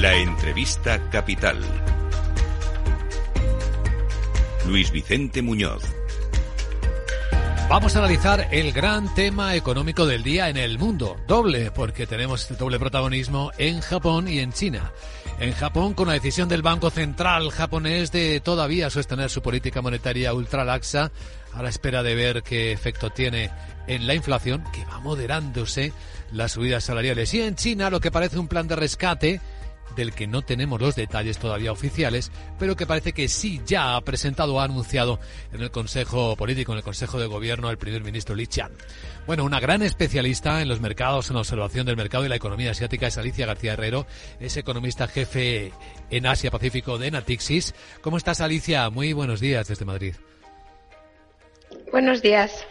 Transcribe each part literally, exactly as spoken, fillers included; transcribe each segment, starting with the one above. La entrevista capital. Luis Vicente Muñoz. Vamos a analizar el gran tema económico del día en el mundo. Doble, porque tenemos el doble protagonismo en Japón y en China. En Japón, con la decisión del Banco Central japonés de todavía sostener su política monetaria ultralaxa, a la espera de ver qué efecto tiene en la inflación, que va moderándose las subidas salariales. Y en China, lo que parece un plan de rescate, del que no tenemos los detalles todavía oficiales, pero que parece que sí ya ha presentado o ha anunciado en el Consejo Político, en el Consejo de Gobierno, el primer ministro Li Chang. Bueno, una gran especialista en los mercados, en la observación del mercado y la economía asiática es Alicia García Herrero, es economista jefe en Asia-Pacífico de Natixis. ¿Cómo estás, Alicia? Muy buenos días desde Madrid. Buenos días.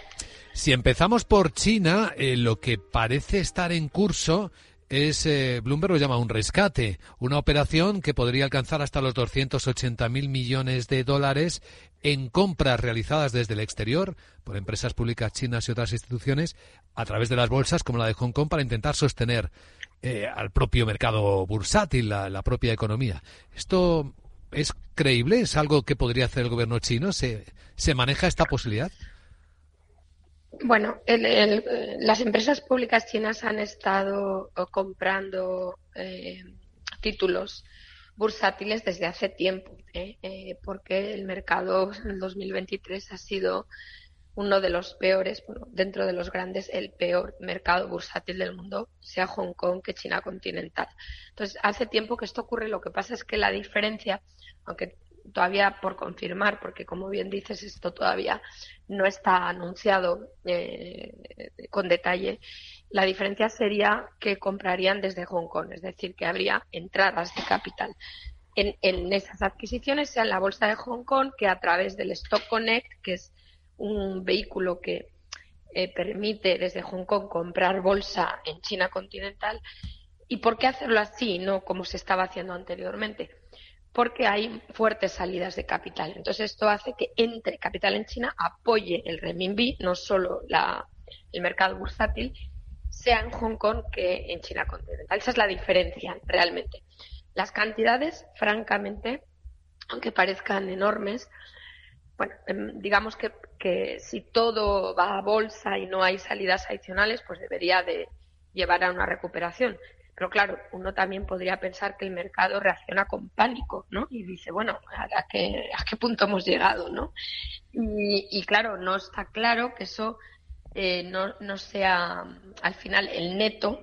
Si empezamos por China, eh, lo que parece estar en curso es, eh, Bloomberg lo llama un rescate, una operación que podría alcanzar hasta los doscientos ochenta mil millones de dólares en compras realizadas desde el exterior por empresas públicas chinas y otras instituciones a través de las bolsas como la de Hong Kong para intentar sostener eh, al propio mercado bursátil, la, la propia economía. ¿Esto es creíble? ¿Es algo que podría hacer el gobierno chino? ¿Se, se maneja esta posibilidad? Bueno, el, el, las empresas públicas chinas han estado comprando eh, títulos bursátiles desde hace tiempo, ¿eh? Eh, porque el mercado en dos mil veintitrés ha sido uno de los peores, bueno, dentro de los grandes, el peor mercado bursátil del mundo, sea Hong Kong que China continental. Entonces, hace tiempo que esto ocurre, lo que pasa es que la diferencia, aunque todavía por confirmar, porque como bien dices, esto todavía no está anunciado eh, con detalle, la diferencia sería que comprarían desde Hong Kong, es decir, que habría entradas de capital en, en esas adquisiciones, sea en la bolsa de Hong Kong, que a través del Stock Connect, que es un vehículo que eh, permite desde Hong Kong comprar bolsa en China continental. ¿Y por qué hacerlo así, no como se estaba haciendo anteriormente? Porque hay fuertes salidas de capital. Entonces, esto hace que entre capital en China, apoye el renminbi, no solo la, el mercado bursátil, sea en Hong Kong que en China continental. Esa es la diferencia, realmente. Las cantidades, francamente, aunque parezcan enormes, bueno, digamos que, que si todo va a bolsa y no hay salidas adicionales, pues debería de llevar a una recuperación. Pero claro, uno también podría pensar que el mercado reacciona con pánico, ¿no? Y dice, bueno, ¿a qué, a qué punto hemos llegado, no? Y, y claro, no está claro que eso eh, no, no sea, al final, el neto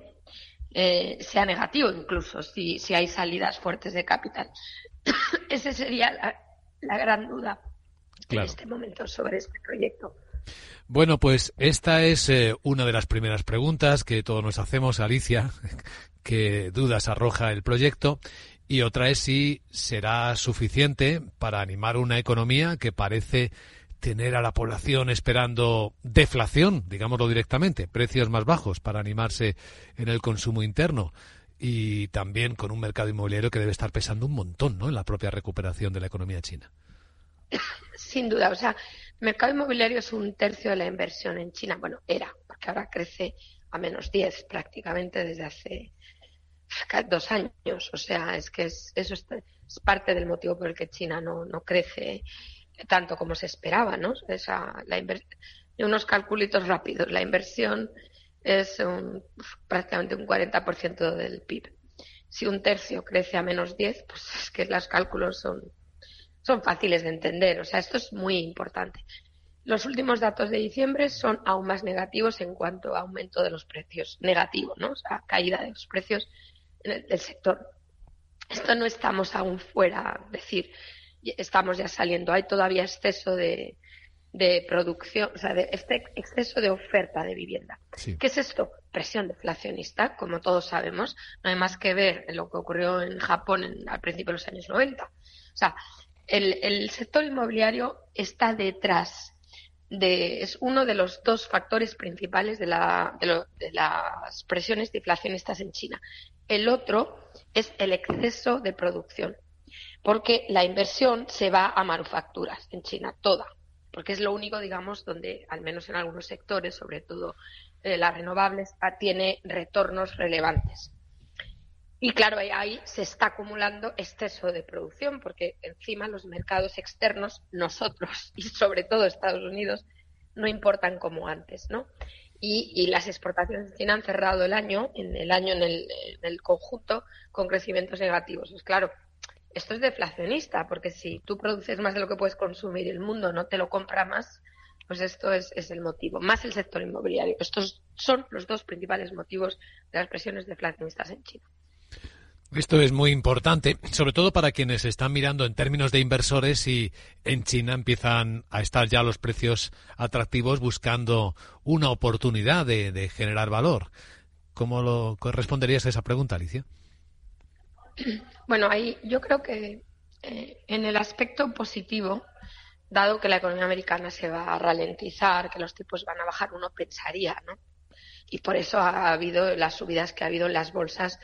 eh, sea negativo incluso, si, si hay salidas fuertes de capital. Esa sería la, la gran duda claro. En este momento sobre este proyecto. Bueno, pues esta es eh, una de las primeras preguntas que todos nos hacemos, Alicia, que dudas arroja el proyecto, y otra es si será suficiente para animar una economía que parece tener a la población esperando deflación, digámoslo directamente, precios más bajos para animarse en el consumo interno, y también con un mercado inmobiliario que debe estar pesando un montón, ¿no?, en la propia recuperación de la economía china. Sin duda, o sea, el mercado inmobiliario es un tercio de la inversión en China. Bueno, era, porque ahora crece a menos diez prácticamente desde hace dos años. O sea, es que es, eso es, es parte del motivo por el que China no, no crece tanto como se esperaba, ¿no? Esa, la invers- unos calculitos rápidos. La inversión es un, prácticamente un cuarenta por ciento del P I B. Si un tercio crece a menos diez, pues es que los cálculos son... son fáciles de entender, o sea, esto es muy importante. Los últimos datos de diciembre son aún más negativos en cuanto a aumento de los precios, negativo, ¿no? O sea, caída de los precios en el, del sector. Esto no estamos aún fuera, es decir, estamos ya saliendo, hay todavía exceso de, de producción, o sea, de este exceso de oferta de vivienda. Sí. ¿Qué es esto? Presión deflacionista, como todos sabemos, no hay más que ver lo que ocurrió en Japón en, al principio de los años noventa. O sea, El, el sector inmobiliario está detrás de, es uno de los dos factores principales de, la, de, lo, de las presiones deflacionistas en China. El otro es el exceso de producción, porque la inversión se va a manufacturas en China, toda, porque es lo único, digamos, donde, al menos en algunos sectores, sobre todo eh, las renovables, tiene retornos relevantes. Y claro, ahí se está acumulando exceso de producción, porque encima los mercados externos, nosotros y sobre todo Estados Unidos, no importan como antes, ¿no? Y, y las exportaciones China han cerrado el año, en el año en el, en el conjunto, con crecimientos negativos. Pues claro, esto es deflacionista, porque si tú produces más de lo que puedes consumir y el mundo no te lo compra más, pues esto es, es el motivo, más el sector inmobiliario. Estos son los dos principales motivos de las presiones deflacionistas en China. Esto es muy importante, sobre todo para quienes están mirando en términos de inversores y en China empiezan a estar ya los precios atractivos buscando una oportunidad de, de generar valor. ¿Cómo lo responderías a esa pregunta, Alicia? Bueno, ahí yo creo que eh, en el aspecto positivo, dado que la economía americana se va a ralentizar, que los tipos van a bajar, uno pensaría, ¿no? Y por eso ha habido las subidas que ha habido en las bolsas.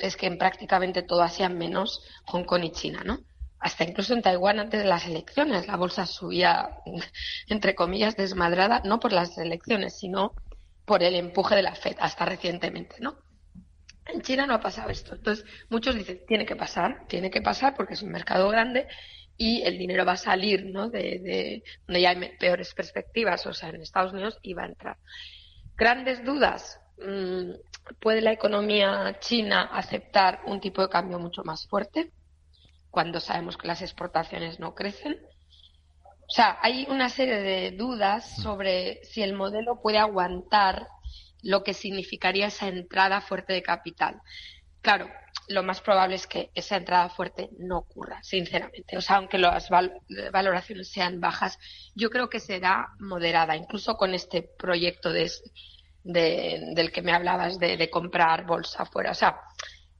Es que en prácticamente todo Asia, menos Hong Kong y China, ¿no? Hasta incluso en Taiwán, antes de las elecciones, la bolsa subía, entre comillas, desmadrada, no por las elecciones, sino por el empuje de la FED, hasta recientemente, ¿no? En China no ha pasado esto. Entonces, muchos dicen, tiene que pasar, tiene que pasar porque es un mercado grande y el dinero va a salir, ¿no? De, de donde ya hay peores perspectivas, o sea, en Estados Unidos, y va a entrar. Grandes dudas. ¿Puede la economía china aceptar un tipo de cambio mucho más fuerte cuando sabemos que las exportaciones no crecen? O sea, hay una serie de dudas sobre si el modelo puede aguantar lo que significaría esa entrada fuerte de capital. Claro, lo más probable es que esa entrada fuerte no ocurra, sinceramente. O sea, aunque las val- valoraciones sean bajas, yo creo que será moderada, incluso con este proyecto de... De, del que me hablabas de, de comprar bolsa afuera. O sea,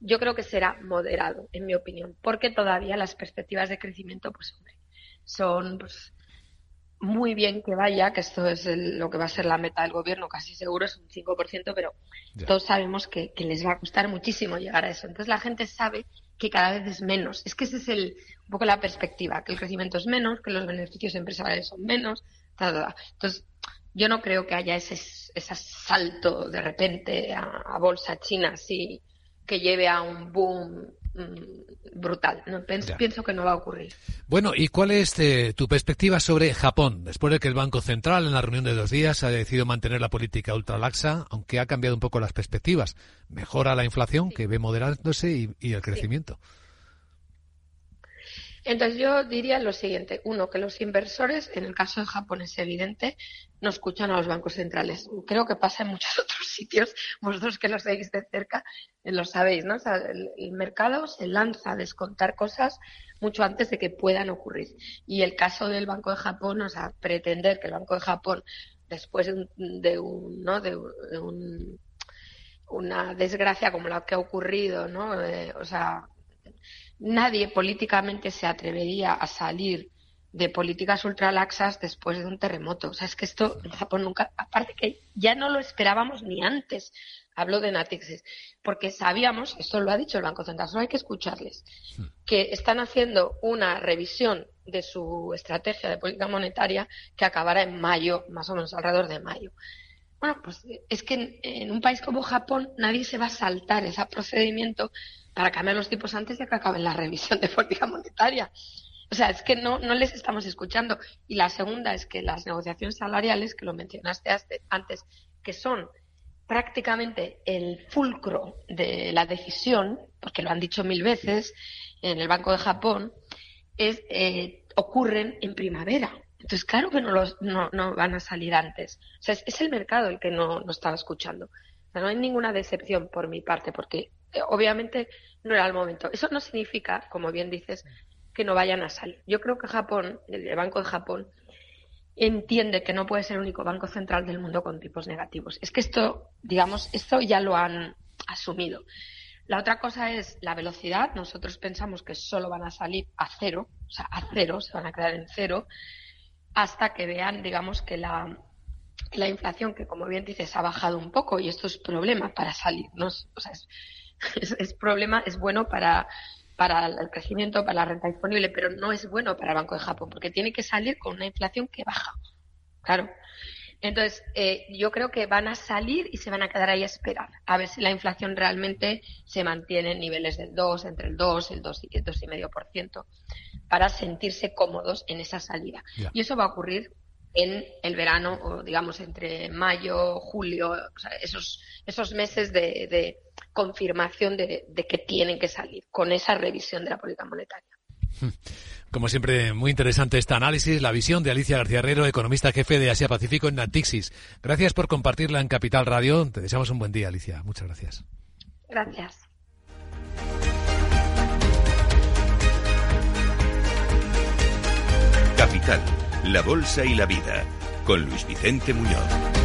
yo creo que será moderado, en mi opinión, porque todavía las perspectivas de crecimiento, pues hombre, son pues, muy bien que vaya, que esto es el, lo que va a ser la meta del gobierno, casi seguro es un cinco por ciento, pero ya. Todos sabemos que, que les va a costar muchísimo llegar a eso. Entonces la gente sabe que cada vez es menos. Es que ese es el, un poco la perspectiva, que el crecimiento es menos, que los beneficios empresariales son menos, ta, ta, ta. Entonces, yo no creo que haya ese, ese salto de repente a, a bolsa china así que lleve a un boom mmm, brutal. No, pienso, pienso que no va a ocurrir. Bueno, ¿y cuál es eh, tu perspectiva sobre Japón? Después de que el Banco Central en la reunión de dos días ha decidido mantener la política ultralaxa, aunque ha cambiado un poco las perspectivas. Mejora la inflación, sí, que ve moderándose, y, y el crecimiento. Sí. Entonces yo diría lo siguiente. Uno, que los inversores, en el caso de Japón es evidente, no escuchan a los bancos centrales. Creo que pasa en muchos otros sitios, vosotros que lo seguís de cerca lo sabéis, ¿no? O sea, el, el mercado se lanza a descontar cosas mucho antes de que puedan ocurrir. Y el caso del Banco de Japón, o sea, pretender que el Banco de Japón, después de un, de un, ¿no? de un, de un una desgracia como la que ha ocurrido, ¿no? Eh, o sea... Nadie políticamente se atrevería a salir de políticas ultralaxas después de un terremoto. O sea, es que esto en Japón nunca... Aparte que ya no lo esperábamos ni antes. Hablo de Natixis. Porque sabíamos, esto lo ha dicho el Banco Central, solo hay que escucharles, que están haciendo una revisión de su estrategia de política monetaria que acabará en mayo, más o menos alrededor de mayo. Bueno, pues es que en, en un país como Japón nadie se va a saltar ese procedimiento para cambiar los tipos antes de que acaben la revisión de política monetaria. O sea, es que no, no les estamos escuchando. Y la segunda es que las negociaciones salariales, que lo mencionaste antes, que son prácticamente el fulcro de la decisión, porque lo han dicho mil veces en el Banco de Japón, es eh, ocurren en primavera. Entonces, claro que no, los, no, no van a salir antes. O sea, es, es el mercado el que no, no estaba escuchando. O sea, no hay ninguna decepción por mi parte, porque obviamente no era el momento. Eso no significa, como bien dices, que no vayan a salir. Yo creo que Japón, el Banco de Japón, entiende que no puede ser el único banco central del mundo con tipos negativos. Es que esto, digamos, esto ya lo han asumido. La otra cosa es la velocidad. Nosotros pensamos que solo van a salir a cero, o sea, a cero, se van a quedar en cero, hasta que vean, digamos, que la... la inflación, que como bien dices, ha bajado un poco, y esto es problema para salirnos, o sea, es, es, es problema, es bueno para, para el crecimiento, para la renta disponible, pero no es bueno para el Banco de Japón, porque tiene que salir con una inflación que baja, claro. Entonces, eh, yo creo que van a salir y se van a quedar ahí a esperar, a ver si la inflación realmente se mantiene en niveles del dos, entre el dos, el dos y el dos coma cinco por ciento, para sentirse cómodos en esa salida. Yeah. Y eso va a ocurrir en el verano, o digamos entre mayo, julio, o sea, esos, esos meses de, de confirmación de, de que tienen que salir con esa revisión de la política monetaria. Como siempre, muy interesante este análisis, la visión de Alicia García Herrero, economista jefe de Asia-Pacífico en Natixis. Gracias por compartirla en Capital Radio. Te deseamos un buen día, Alicia. Muchas gracias. Gracias. Capital, la bolsa y la vida, con Luis Vicente Muñoz.